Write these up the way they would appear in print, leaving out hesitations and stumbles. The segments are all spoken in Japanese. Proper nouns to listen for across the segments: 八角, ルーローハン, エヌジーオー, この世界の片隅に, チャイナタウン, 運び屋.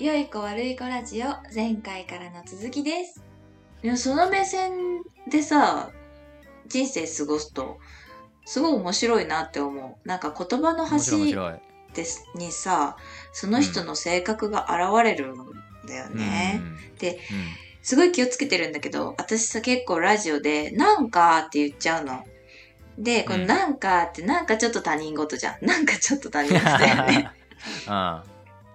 良い子悪い子ラジオ前回からの続きです。いや、その目線でさ、人生過ごすとすごい面白いなって思う。なんか言葉の端にさ、その人の性格が現れるんだよね、うん、ですごい気をつけてるんだけど、私さ、結構ラジオでなんかって言っちゃうので、このなんかって、なんかちょっと他人事じゃん。なんかちょっと他人事だよね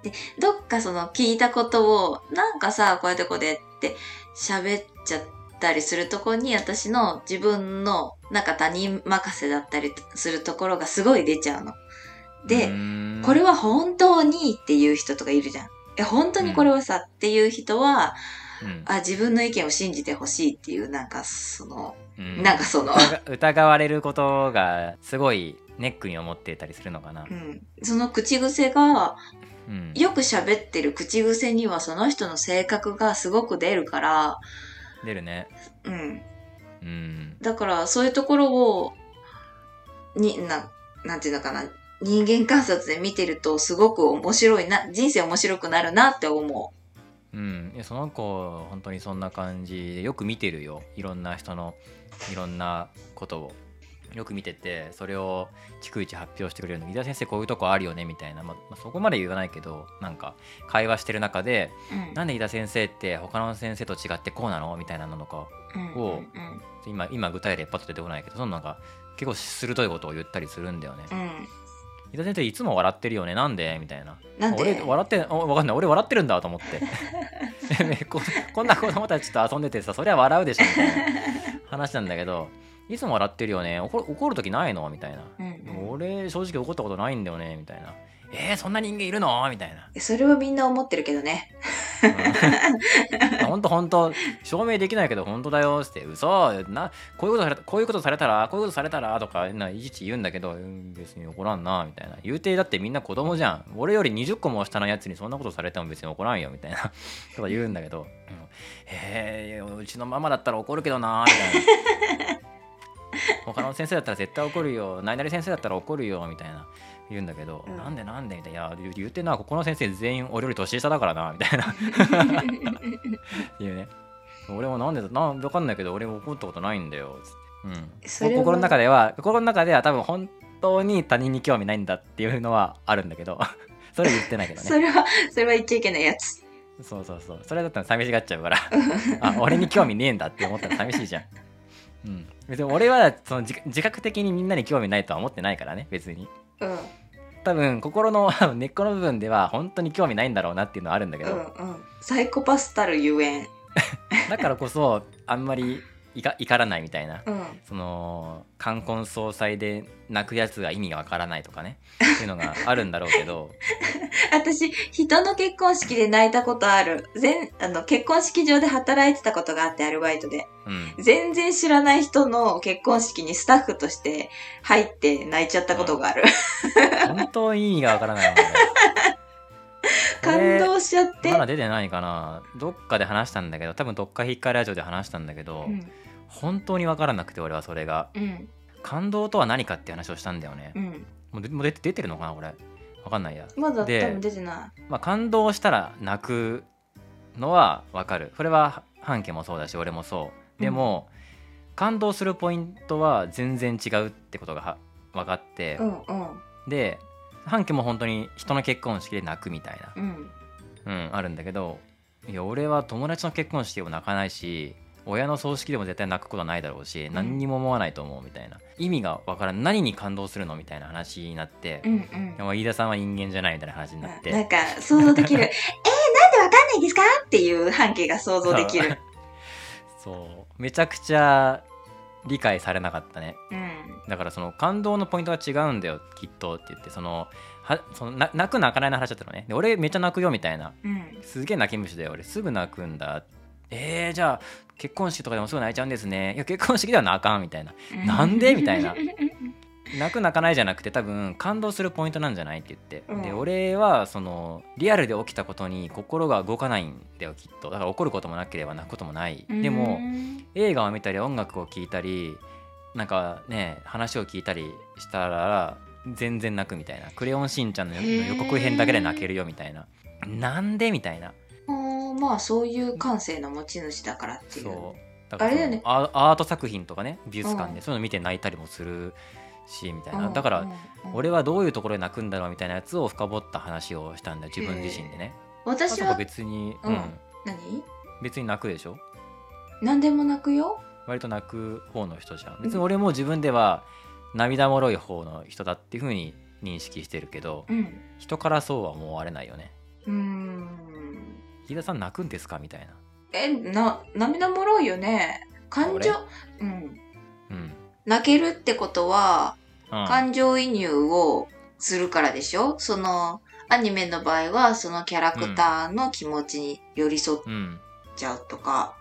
で、どっかその聞いたことをなんかさ、こういうとこでって喋っちゃったりするとこに、私の自分のなんか他人任せだったりするところがすごい出ちゃうので、これは本当にっていう人とかいるじゃん。本当にこれはさ、っていう人は、あ、自分の意見を信じてほしいっていう、なんかその、なんかその疑われることがすごいネックに思ってたりするのかな、うん、その口癖が、よく喋ってる口癖にはその人の性格がすごく出るから。出るね、うん、うん、だからそういうところをなんていうのかな、人間観察で見てるとすごく面白いな、人生面白くなるなって思う。うん、いや、その子本当にそんな感じでよく見てるよ。いろんな人のいろんなことをよく見てて、それを逐一発表してくれるの。伊沢先生こういうとこあるよねみたいな、そこまで言わないけど、なんか会話してる中で、うん、なんで伊沢先生って他の先生と違ってこうなのみたいなのとかを、今具体例パッと出てこないけど、そのなんか結構鋭いことを言ったりするんだよね、うん、伊沢先生いつも笑ってるよね、なんでみたいな。なんで俺笑ってわかんない、俺笑ってるんだと思ってこんな子供たちと遊んでてさ、そりゃ笑うでしょみたいな話なんだけど、いつも笑ってるよね、怒る時ないのみたいな、うんうん、俺正直怒ったことないんだよねみたいな、そんな人間いるのみたいな。それはみんな思ってるけどね本当証明できないけど本当だよって嘘な、こういうことされたらとかいちいち言うんだけど、別に怒らんなみたいな。言うてだってみんな子供じゃん、俺より20個も下のやつにそんなことされても別に怒らんよみたいなとか言うんだけど、うちのママだったら怒るけどなみたいな他の先生だったら絶対怒るよ、何々先生だったら怒るよみたいな言うんだけど、うん、なんでみたいな、言ってんのはここの先生全員俺より年下だからなみたいな言うね。俺もなんで分かんないけど俺も怒ったことないんだよつって、うん、心の中では多分本当に他人に興味ないんだっていうのはあるんだけどそれ言ってないけどねそれは言っちゃいけないやつ。そうそれだったら寂しがっちゃうからあ、俺に興味ねえんだって思ったら寂しいじゃんうん、別に俺はその 自覚的にみんなに興味ないとは思ってないからね、別に、うん、多分心の根っこの部分では本当に興味ないんだろうなっていうのはあるんだけど、うんうん、サイコパスたるゆえんだからこそあんまり怒らないみたいな、うん、その冠婚葬祭で泣くやつが意味がわからないとかねっていうのがあるんだろうけど私人の結婚式で泣いたことある。結婚式場で働いてたことがあって、アルバイトで、うん、全然知らない人の結婚式にスタッフとして入って泣いちゃったことがある、うん、本当に意味がわからないもんね感動しちゃって。まだ出てないかな、どっかで話したんだけど、多分どっかひっかラジオで話したんだけど、うん、本当に分からなくて俺はそれが、うん、感動とは何かって話をしたんだよね、うん、もう出てるのかなこれ、分かんないや、まだ多分出てない。まあ、感動したら泣くのは分かる、それは半家もそうだし俺もそう。でも、うん、感動するポイントは全然違うってことが分かって、うんうん、で半家も本当に人の結婚式で泣くみたいな、うんうん、あるんだけど、いや俺は友達の結婚式でも泣かないし、親の葬式でも絶対泣くことはないだろうし、何にも思わないと思うみたいな、意味がわからん、何に感動するのみたいな話になって、うんうん、飯田さんは人間じゃないみたいな話になって、なんか想像できるなんでわかんないですかっていう半家が想像できるそうめちゃくちゃ理解されなかったね、うん、だからその感動のポイントは違うんだよきっとって言って、その泣く泣かないの話だったのね。で俺めっちゃ泣くよみたいな、うん、すげえ泣き虫だよ俺、すぐ泣くんだ、じゃあ結婚式とかでもすぐ泣いちゃうんですね、いや結婚式では泣かんみたいな、うん、なんでみたいな泣く泣かないじゃなくて、多分感動するポイントなんじゃないって言って、うん、で俺はそのリアルで起きたことに心が動かないんだよきっと、だから怒ることもなければ泣くこともない。でも映画を見たり音楽を聴いたりなんかね話を聞いたりしたら全然泣くみたいな、クレヨンしんちゃんの予告編だけで泣けるよみたいななんでみたいな。まあそういう感性の持ち主だからっていう。そうだからあれだよね、アート作品とかね、美術館でそういうの見て泣いたりもするしみたいな。だから俺はどういうところで泣くんだろうみたいなやつを深掘った話をしたんだ、自分自身でね。私は別に、うん、何？別に泣くでしょ。何でも泣くよ。割と泣く方の人じゃん。別に俺も自分では涙もろい方の人だっていう風に認識してるけど、うん、人からそうは思われないよね。飯田さん泣くんですかみたいな。涙もろいよね。感情、うん、うん、泣けるってことは、うん、感情移入をするからでしょ。そのアニメの場合はそのキャラクターの気持ちに寄り添っちゃうとか、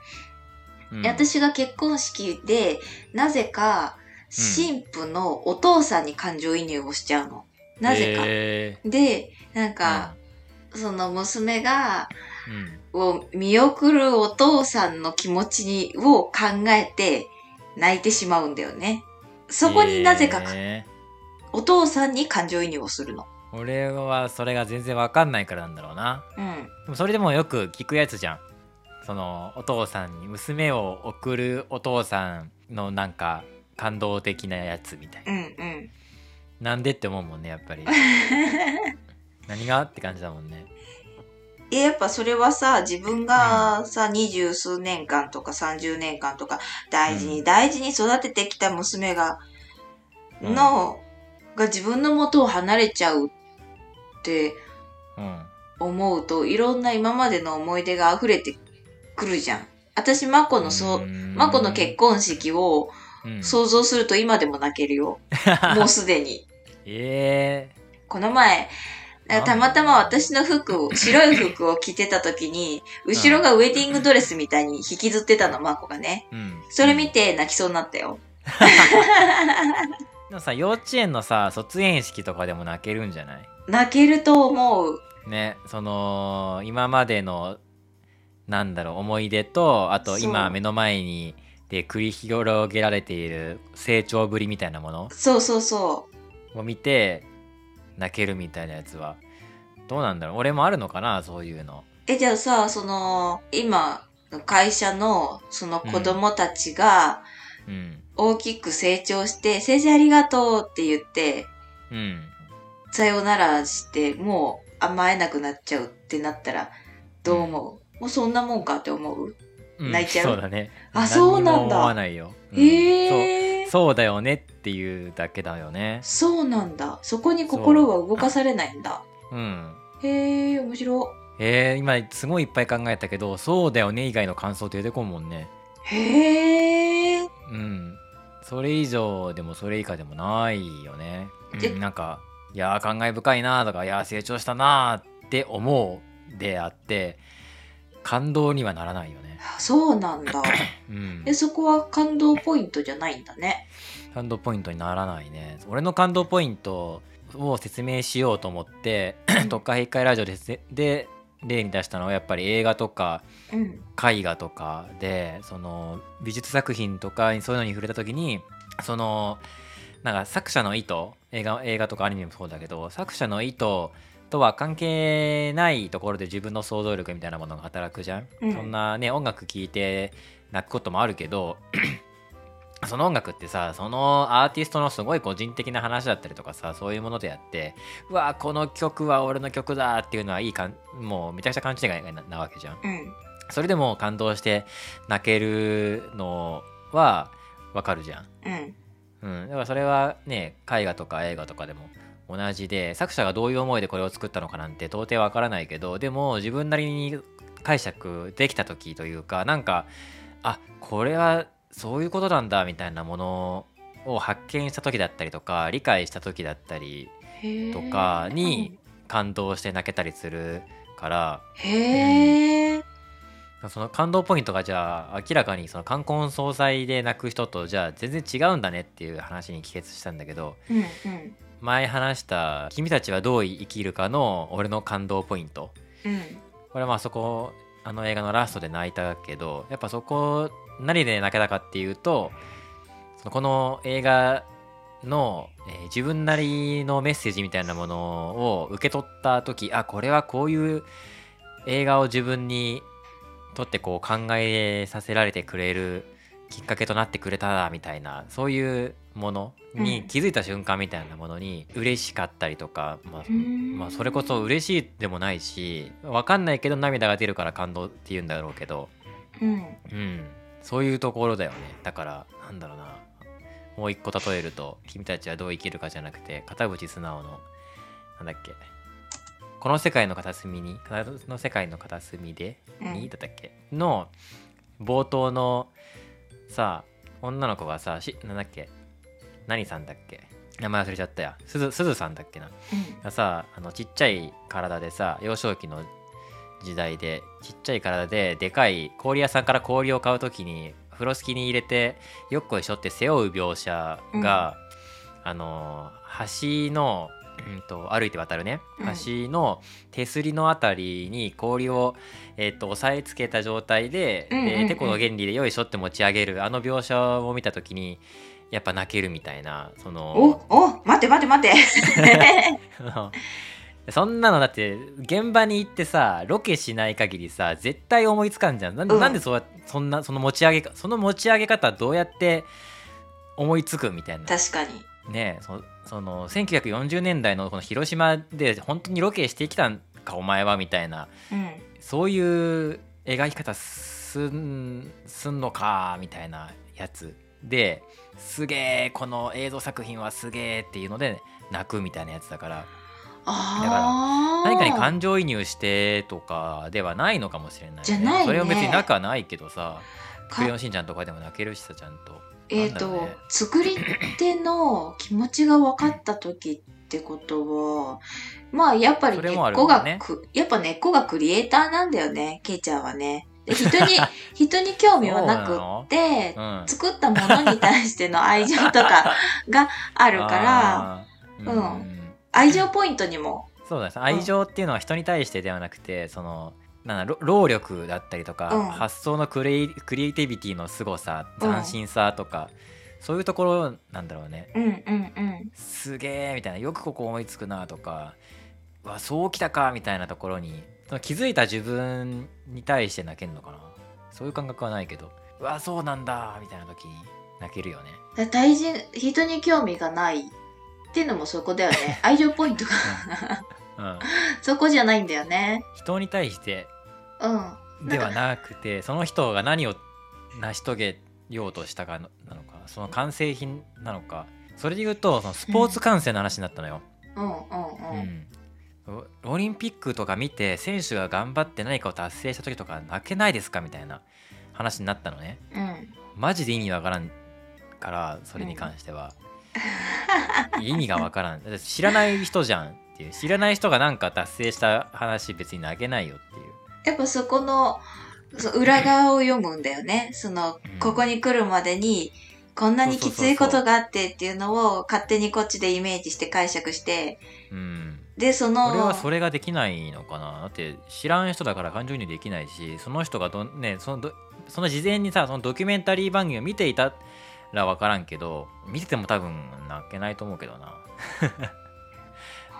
うんうん、私が結婚式でなぜか新婦のお父さんに感情移入をしちゃうの。なぜか。で、なんか、うん、その娘が、を見送るお父さんの気持ちを考えて泣いてしまうんだよね。そこになぜか、お父さんに感情移入をするの。俺はそれが全然わかんないからなんだろうな。うん。でもそれでもよく聞くやつじゃん。そのお父さんに娘を送るお父さんのなんか、感動的なやつみたいな、うんうん、なんでって思うもんねやっぱり何がって感じだもんね。やっぱそれはさ、自分がさ20数年間とか30年間とか大事に大事に育ててきた娘が、うん、が自分の元を離れちゃうって思うと、いろんな今までの思い出が溢れてくるじゃん。私マコの結婚式を想像すると今でも泣けるよ。もうすでに。この前、たまたま私の服を、白い服を着てた時に、後ろがウェディングドレスみたいに引きずってたの、マコがね。うん、それ見て泣きそうになったよ。でもさ、幼稚園のさ、卒園式とかでも泣けるんじゃない？泣けると思う。ね、今までの、なんだろう、思い出と、あと今目の前に、で繰り広げられている成長ぶりみたいなもの、そうそうそうを見て泣けるみたいなやつはどうなんだろう。俺もあるのかなそういうの。じゃあさ、今の会社のその子供たちが大きく成長して、うん、先生ありがとうって言って、うん、さよならしてもう甘えなくなっちゃうってなったらどう思う？うん、もうそんなもんかって思う？泣いちゃう、うん、そうだね。あ、そうなんだ。何も思わないよ、うん、そうだよねっていうだけだよね。そうなんだ。そこに心は動かされないんだ。うん。面白い。今すごいいっぱい考えたけど、そうだよね以外の感想出てこんもんね。うん。それ以上でもそれ以下でもないよね。うん、なんかいや感慨深いなとか、いや成長したなって思うであって、感動にはならないよね。そうなんだ、うん、そこは感動ポイントじゃないんだね。感動ポイントにならないね。俺の感動ポイントを説明しようと思って特化閉会ラジオ で例に出したのはやっぱり映画とか、うん、絵画とかでその美術作品とかそういうのに触れた時にそのなんか作者の意図、映画とかアニメもそうだけど作者の意図とは関係ないところで自分の想像力みたいなものが働くじゃん、うん、そんなね音楽聴いて泣くこともあるけどその音楽ってさそのアーティストのすごい個人的な話だったりとかさそういうものであってうわこの曲は俺の曲だっていうのはいいかんもうめちゃくちゃ勘違い なわけじゃん、うん、それでも感動して泣けるのはわかるじゃん、うんうん、だからそれはね絵画とか映画とかでも同じで作者がどういう思いでこれを作ったのかなんて到底わからないけどでも自分なりに解釈できた時というかなんかあこれはそういうことなんだみたいなものを発見した時だったりとか理解した時だったりとかに感動して泣けたりするからその感動ポイントがじゃあ明らかにその冠婚葬祭で泣く人とじゃあ全然違うんだねっていう話に帰結したんだけど、うんうん、前話した君たちはどう生きるかの俺の感動ポイント、うん、これはまあそこあの映画のラストで泣いたけどやっぱそこ何で泣けたかっていうとこの映画の、自分なりのメッセージみたいなものを受け取った時あこれはこういう映画を自分にとってこう考えさせられてくれるきっかけとなってくれたみたいな、そういうものに気づいた瞬間みたいなものに嬉しかったりとか、まあそれこそ嬉しいでもないし、分かんないけど涙が出るから感動って言うんだろうけど、そういうところだよね。だからなんだろうな、もう一個例えると君たちはどう生きるかじゃなくて、片渕素直のなんだっけ、この世界の片隅に、この世界の片隅でにだったっけの冒頭のさ、女の子がさ、なんだっけ、何さんだっけ、名前忘れちゃったや、すずさんだっけな、がさ、ちっちゃい体でさ、幼少期の時代でちっちゃい体ででかい氷屋さんから氷を買うときに風呂敷に入れてよっこいしょって背負う描写が、橋の、歩いて渡るね、橋の手すりのあたりに氷を、押さえつけた状態 でてこの原理でよいしょって持ち上げるあの描写を見たときにやっぱ泣けるみたいな、その待てそんなのだって現場に行ってさ、ロケしない限りさ絶対思いつかんじゃん。なんでそんなその持ち上げ方どうやって思いつくみたいな。確かにねえ、その1940年代のこの広島で本当にロケしてきたんかお前はみたいな、そういう描き方すんのかみたいなやつですげえ、この映像作品はすげえっていうので泣くみたいなやつだから、だから何かに感情移入してとかではないのかもしれないね。じゃないね。それは別に泣かないけどさ、クレヨンしんちゃんとかでも泣けるしさ、ちゃんと。ね、作り手の気持ちが分かった時ってことはまあやっぱり根っこがクリエイターなんだよね、ケイちゃんはね。人に興味はなくって作ったものに対しての愛情とかがあるから愛情ポイントにもそうです。愛情っていうのは人に対してではなくて、そのなんか労力だったりとか、発想のクリエイティビティの凄さ、斬新さとか、そういうところなんだろうね。すげーみたいな、よくここ思いつくなとか、わそうきたかみたいなところに、その気づいた自分に対して泣けるのかな。そういう感覚はないけど、わそうなんだみたいな時に泣けるよね。大事、人に興味がないっていうのもそこだよね。愛情ポイントがそこじゃないんだよね。人に対してではなくて、その人が何を成し遂げようとしたかなのか、その完成品なのか。それで言うと、そのスポーツ観戦の話になったのよ。オリンピックとか見て選手が頑張って何かを達成した時とか泣けないですかみたいな話になったのね。マジで意味わからんから、それに関しては、意味がわからん。知らない人じゃんっていう、知らない人がなんか達成した話別に投げないよっていう。やっぱそこの裏側を読むんだよね。そのここに来るまでにこんなにきついことがあってっていうのを勝手にこっちでイメージして解釈して、で俺はそれができないのかな。だって知らん人だから感情移入できないし、その人がその事前にさ、そのドキュメンタリー番組を見ていたら分からんけど、見てても多分泣けないと思うけどな。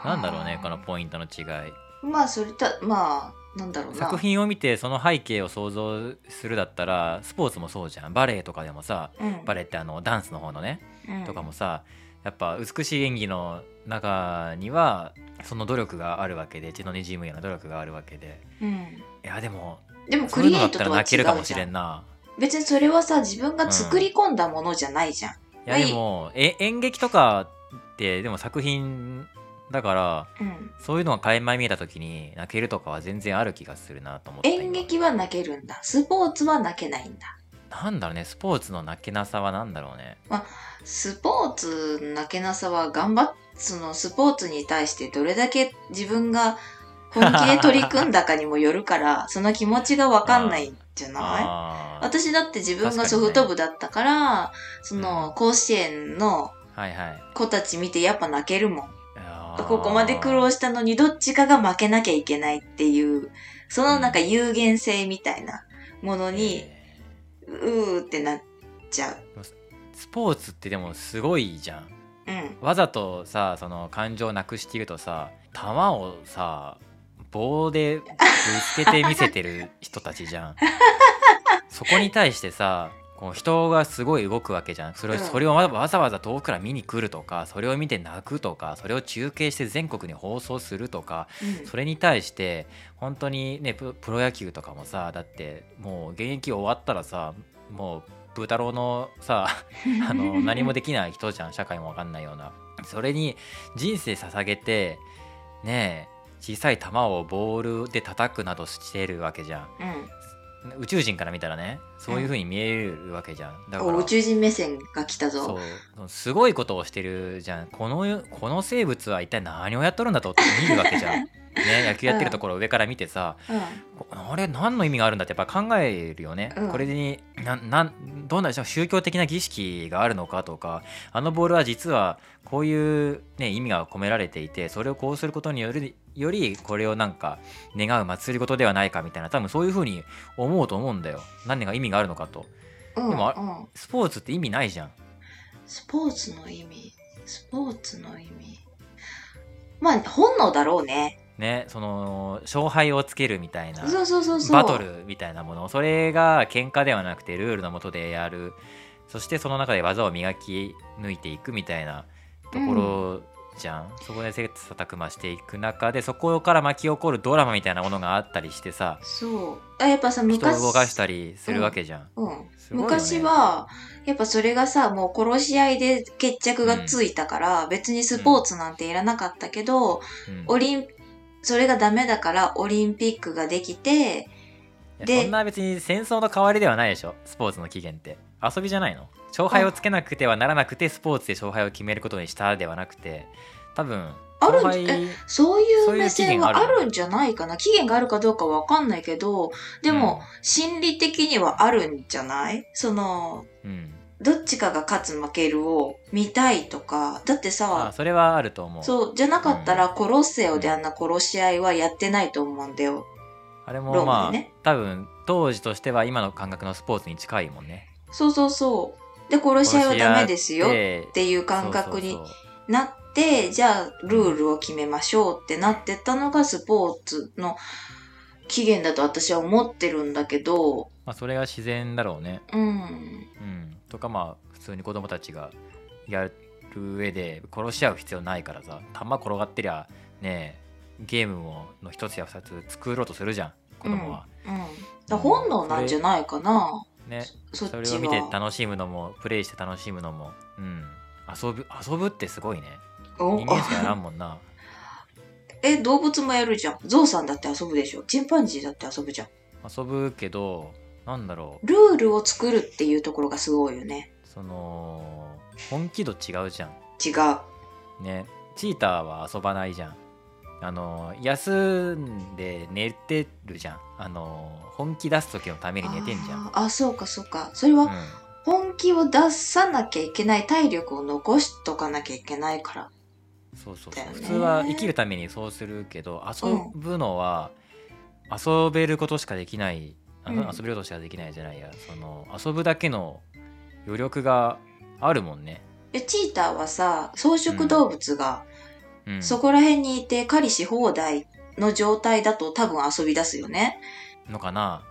なんだろうね、このポイントの違い。まあそれとまあなんだろうな、作品を見てその背景を想像するだったら、スポーツもそうじゃん。バレエとかでもさ、バレエってダンスの方のね、とかもさ、やっぱ美しい演技の中にはその努力があるわけで、血のにじむような努力があるわけで、いやでもクリエイトとは違うじゃん。そういうのだったら泣けるかもしれんな。別にそれはさ、自分が作り込んだものじゃないじゃん。いやでも演劇とかってでも作品だから、そういうのが垣間見えた時に泣けるとかは全然ある気がするなと思って。演劇は泣けるんだ、スポーツは泣けないんだ。なんだろうね、スポーツの泣けなさはなんだろうね。スポーツの泣けなさはそのスポーツに対してどれだけ自分が本気で取り組んだかにもよるから、その気持ちが分かんないんじゃない？私だって自分がソフト部だったから、その甲子園の子たち見てやっぱ泣けるもん。ここまで苦労したのにどっちかが負けなきゃいけないっていう、そのなんか有限性みたいなものに、うーってなっちゃう。スポーツってでもすごいじゃん。わざとさ、その感情をなくしているとさ、球をさ、棒でぶつけて見せてる人たちじゃんそこに対してさ、こう人がすごい動くわけじゃん。それをわざわざ遠くから見に来るとか、それを見て泣くとか、それを中継して全国に放送するとか、うん、それに対して本当にね、プロ野球とかもさ、だってもう現役終わったらさ、もうブー太郎のさ何もできない人じゃん、社会も分かんないような。それに人生捧げてね、小さい球をボールで叩くなどしてるわけじゃん、うん、宇宙人から見たらね、そういう風に見えるわけじゃん、うん、だから宇宙人目線が来たぞ。そう、すごいことをしてるじゃん。この生物は一体何をやっとるんだとって見るわけじゃんね、野球やってるところを上から見てさ、うん、あれ何の意味があるんだってやっぱ考えるよね、うん、これにどんな宗教的な儀式があるのかとか、あのボールは実はこういう、ね、意味が込められていて、それをこうすることによりこれをなんか願う祭り事ではないかみたいな、多分そういう風に思うと思うんだよ、何が意味があるのかと、うんうん、でもスポーツって意味ないじゃん。スポーツの意味まあ本能だろうね。ね、その勝敗をつけるみたいな、そうバトルみたいなもの、それが喧嘩ではなくてルールの下でやる、そしてその中で技を磨き抜いていくみたいなところじゃん、うん、そこで切磋琢磨していく中で、そこから巻き起こるドラマみたいなものがあったりしてさ、そう、あ、やっぱさ、昔人を動かしたりするわけじゃん、うんうんね、昔はやっぱそれがさ、もう殺し合いで決着がついたから、うん、別にスポーツなんていらなかったけど、うん、それがダメだからオリンピックができて、でそんな別に戦争の代わりではないでしょ。スポーツの起源って遊びじゃないの。勝敗をつけなくてはならなくて、スポーツで勝敗を決めることにしたではなくて、多分そういう目線はあるんじゃないかな。起源があるかどうかわかんないけど、でも、うん、心理的にはあるんじゃない？その、うん、どっちかが勝つ負けるを見たいとか、だってさあ、それはあると思う。そうじゃなかったら、コロッセオであんな殺し合いはやってないと思うんだよ。あれもまあ、ね、多分当時としては今の感覚のスポーツに近いもんね。そうで、殺し合いはダメですよっていう感覚になって、じゃあルールを決めましょうってなってったのがスポーツの起源だと私は思ってるんだけど、まあ、それが自然だろうね、うんうん、とかまあ普通に子供たちがやる上で殺し合う必要ないからさ、弾転がってりゃねゲームをの一つや二つ作ろうとするじゃん子供は、うんうん、だ本能なんじゃないかな、ね、それを見て楽しむのもプレイして楽しむのも、うん、遊ぶってすごいね。人間しかやらんもんなえ、動物もやるじゃん。ゾウさんだって遊ぶでしょ。チンパンジーだって遊ぶじゃん。遊ぶけど、なんだろう、ルールを作るっていうところがすごいよね。その本気度違うじゃん。違うね。チーターは遊ばないじゃん。休んで寝てるじゃん。本気出す時のために寝てんじゃん。あ、そうか。それは本気を出さなきゃいけない、体力を残しとかなきゃいけないから。そう、普通は生きるためにそうするけど、遊ぶのは遊べることしかできない、うん、遊べることしかできないじゃないや、その遊ぶだけの余力があるもんね。チーターはさ、草食動物が、うんうん、そこら辺にいて狩りし放題の状態だと多分遊び出すよね。のかな。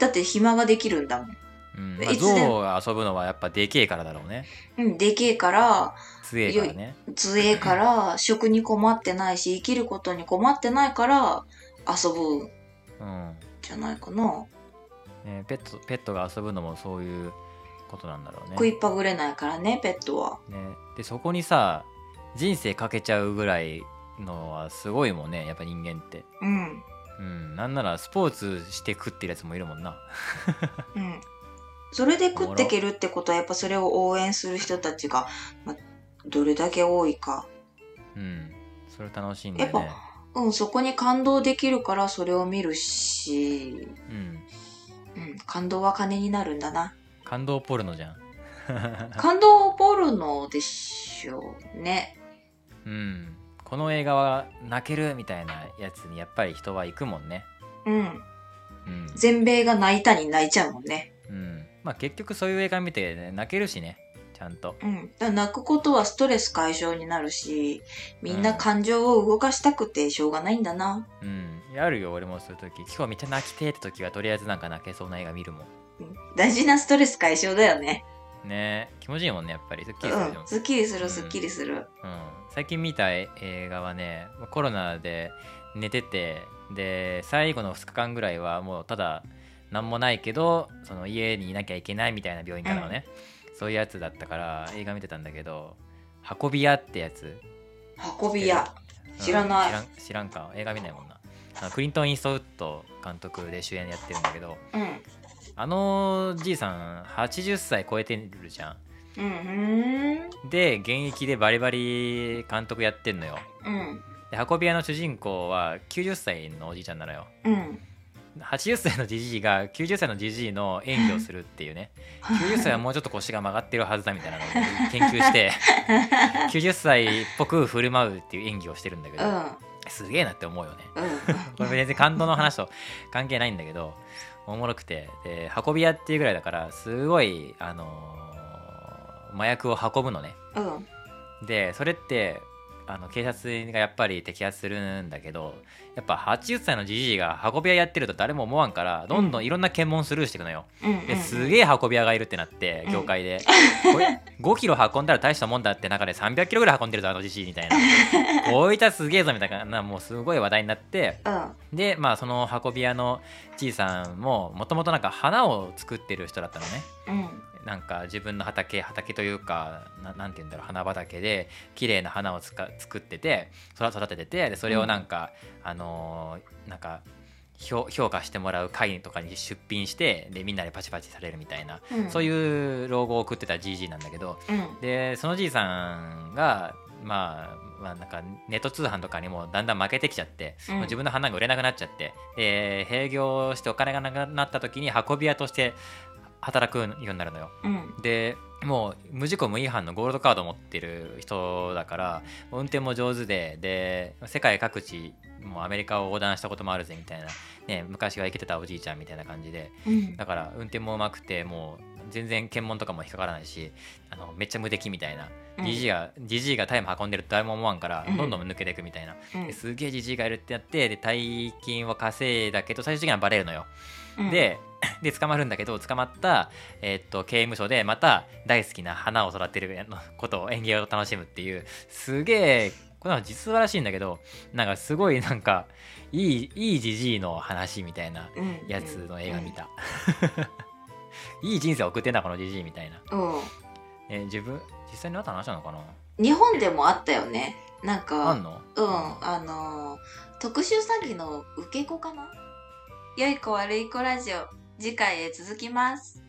だって暇ができるんだもん。うん、まあ、象が遊ぶのはやっぱでけえからだろうね。うん、でけえから。強えからね。強えから食に困ってないし生きることに困ってないから遊ぶ。うん。じゃないかな。ね、ペットが遊ぶのもそういうことなんだろうね。食いっぱぐれないからね、ペットは。ね、でそこにさ。人生かけちゃうぐらいのはすごいもんね、やっぱ人間って、うんうん、なんならスポーツして食ってるやつもいるもんな、うん、それで食ってけるってことはやっぱそれを応援する人たちが、ま、どれだけ多いか、うん、それ楽しいんだよねやっぱ、うん、そこに感動できるからそれを見るし、うんうん、感動は金になるんだな。感動ポルノじゃん感動ポルノでしょうね。うん、この映画は泣けるみたいなやつにやっぱり人は行くもんね。うん、うん、全米が泣いたに泣いちゃうもんね。うん、まあ結局そういう映画見て、ね、泣けるしね。ちゃんと、うん、だ泣くことはストレス解消になるし、みんな感情を動かしたくてしょうがないんだな。うん、うん、やるよ。俺もそういう時、今日めっちゃ泣きてーって時はとりあえずなんか泣けそうな映画見るもん。大事なストレス解消だよね。ね、気持ちいいもんね、やっぱり。すっきりするもん。すっきりする、すっきりする。うん、うん、最近見た映画はね、コロナで寝てて、で最後の2日間ぐらいはもうただなんもないけど、その家にいなきゃいけないみたいな病院からのね、うん、そういうやつだったから映画見てたんだけど、運び屋ってやつ。運び屋、知らない、うん、知らんか、映画見ないもんな。クリントン・イーストウッド監督で主演やってるんだけど、うん、あのじいさん80歳超えてるじゃん、うん、で現役でバリバリ監督やってんのよ、うん、で運び屋の主人公は90歳のおじいちゃんなのよ、うん、80歳のじじいが90歳のじじいの演技をするっていうね90歳はもうちょっと腰が曲がってるはずだみたいなのを研究して90歳っぽく振る舞うっていう演技をしてるんだけど、うん、すげえなって思うよね、うん、これ全然感動の話と関係ないんだけどおもろくて、で運び屋っていうぐらいだからすごい、麻薬を運ぶのね、うん、でそれって警察がやっぱり摘発するんだけど、やっぱ80歳のじじいが運び屋やってると誰も思わんからどんどんいろんな検問スルーしていくのよ、うん、ですげえ運び屋がいるってなって、うん、業界でこれ5キロ運んだら大したもんだって中で300キロぐらい運んでるぞあのじじいみたいなこういったすげえぞみたいな、もうすごい話題になって、うん、でまあその運び屋のじいさんももともとなんか花を作ってる人だったのね、うん、なんか自分の畑というか なんて言うんだろう、花畑で綺麗な花を作ってて育ててて、でそれをなんか、うん、なんか評価してもらう会とかに出品して、でみんなでパチパチされるみたいな、うん、そういう老後を送ってたじいじなんだけど、うん、でそのじいさんがまあなんかネット通販とかにもだんだん負けてきちゃって、うん、自分の花が売れなくなっちゃって、で閉業してお金がなくなった時に運び屋として働くようになるのよ、うん、でもう無事故無違反のゴールドカード持ってる人だから運転も上手で、で世界各地もうアメリカを横断したこともあるぜみたいな、ね、昔は生きてたおじいちゃんみたいな感じで、うん、だから運転もうまくてもう全然検問とかも引っかからないし、めっちゃ無敵みたいな、じじいがタイム運んでると誰も思わんからどんどん抜けていくみたいな、うん、ですげえじじいがいるってなって、で大金を稼いだけど最終的にはバレるのよ、うん、で捕まるんだけど、捕まった、刑務所でまた大好きな花を育てることを園芸を楽しむっていう、すげえこれは実話らしいんだけど、なんかすごいなんかいいじじいの話みたいなやつの映画見た、うんうんうん、いい人生送ってんだこのじじいみたいな、うん、実際にあった話なのかな。日本でもあったよね、なんかあんの、うん、特殊詐欺の受け子かな。良い子悪い子ラジオ、次回へ続きます。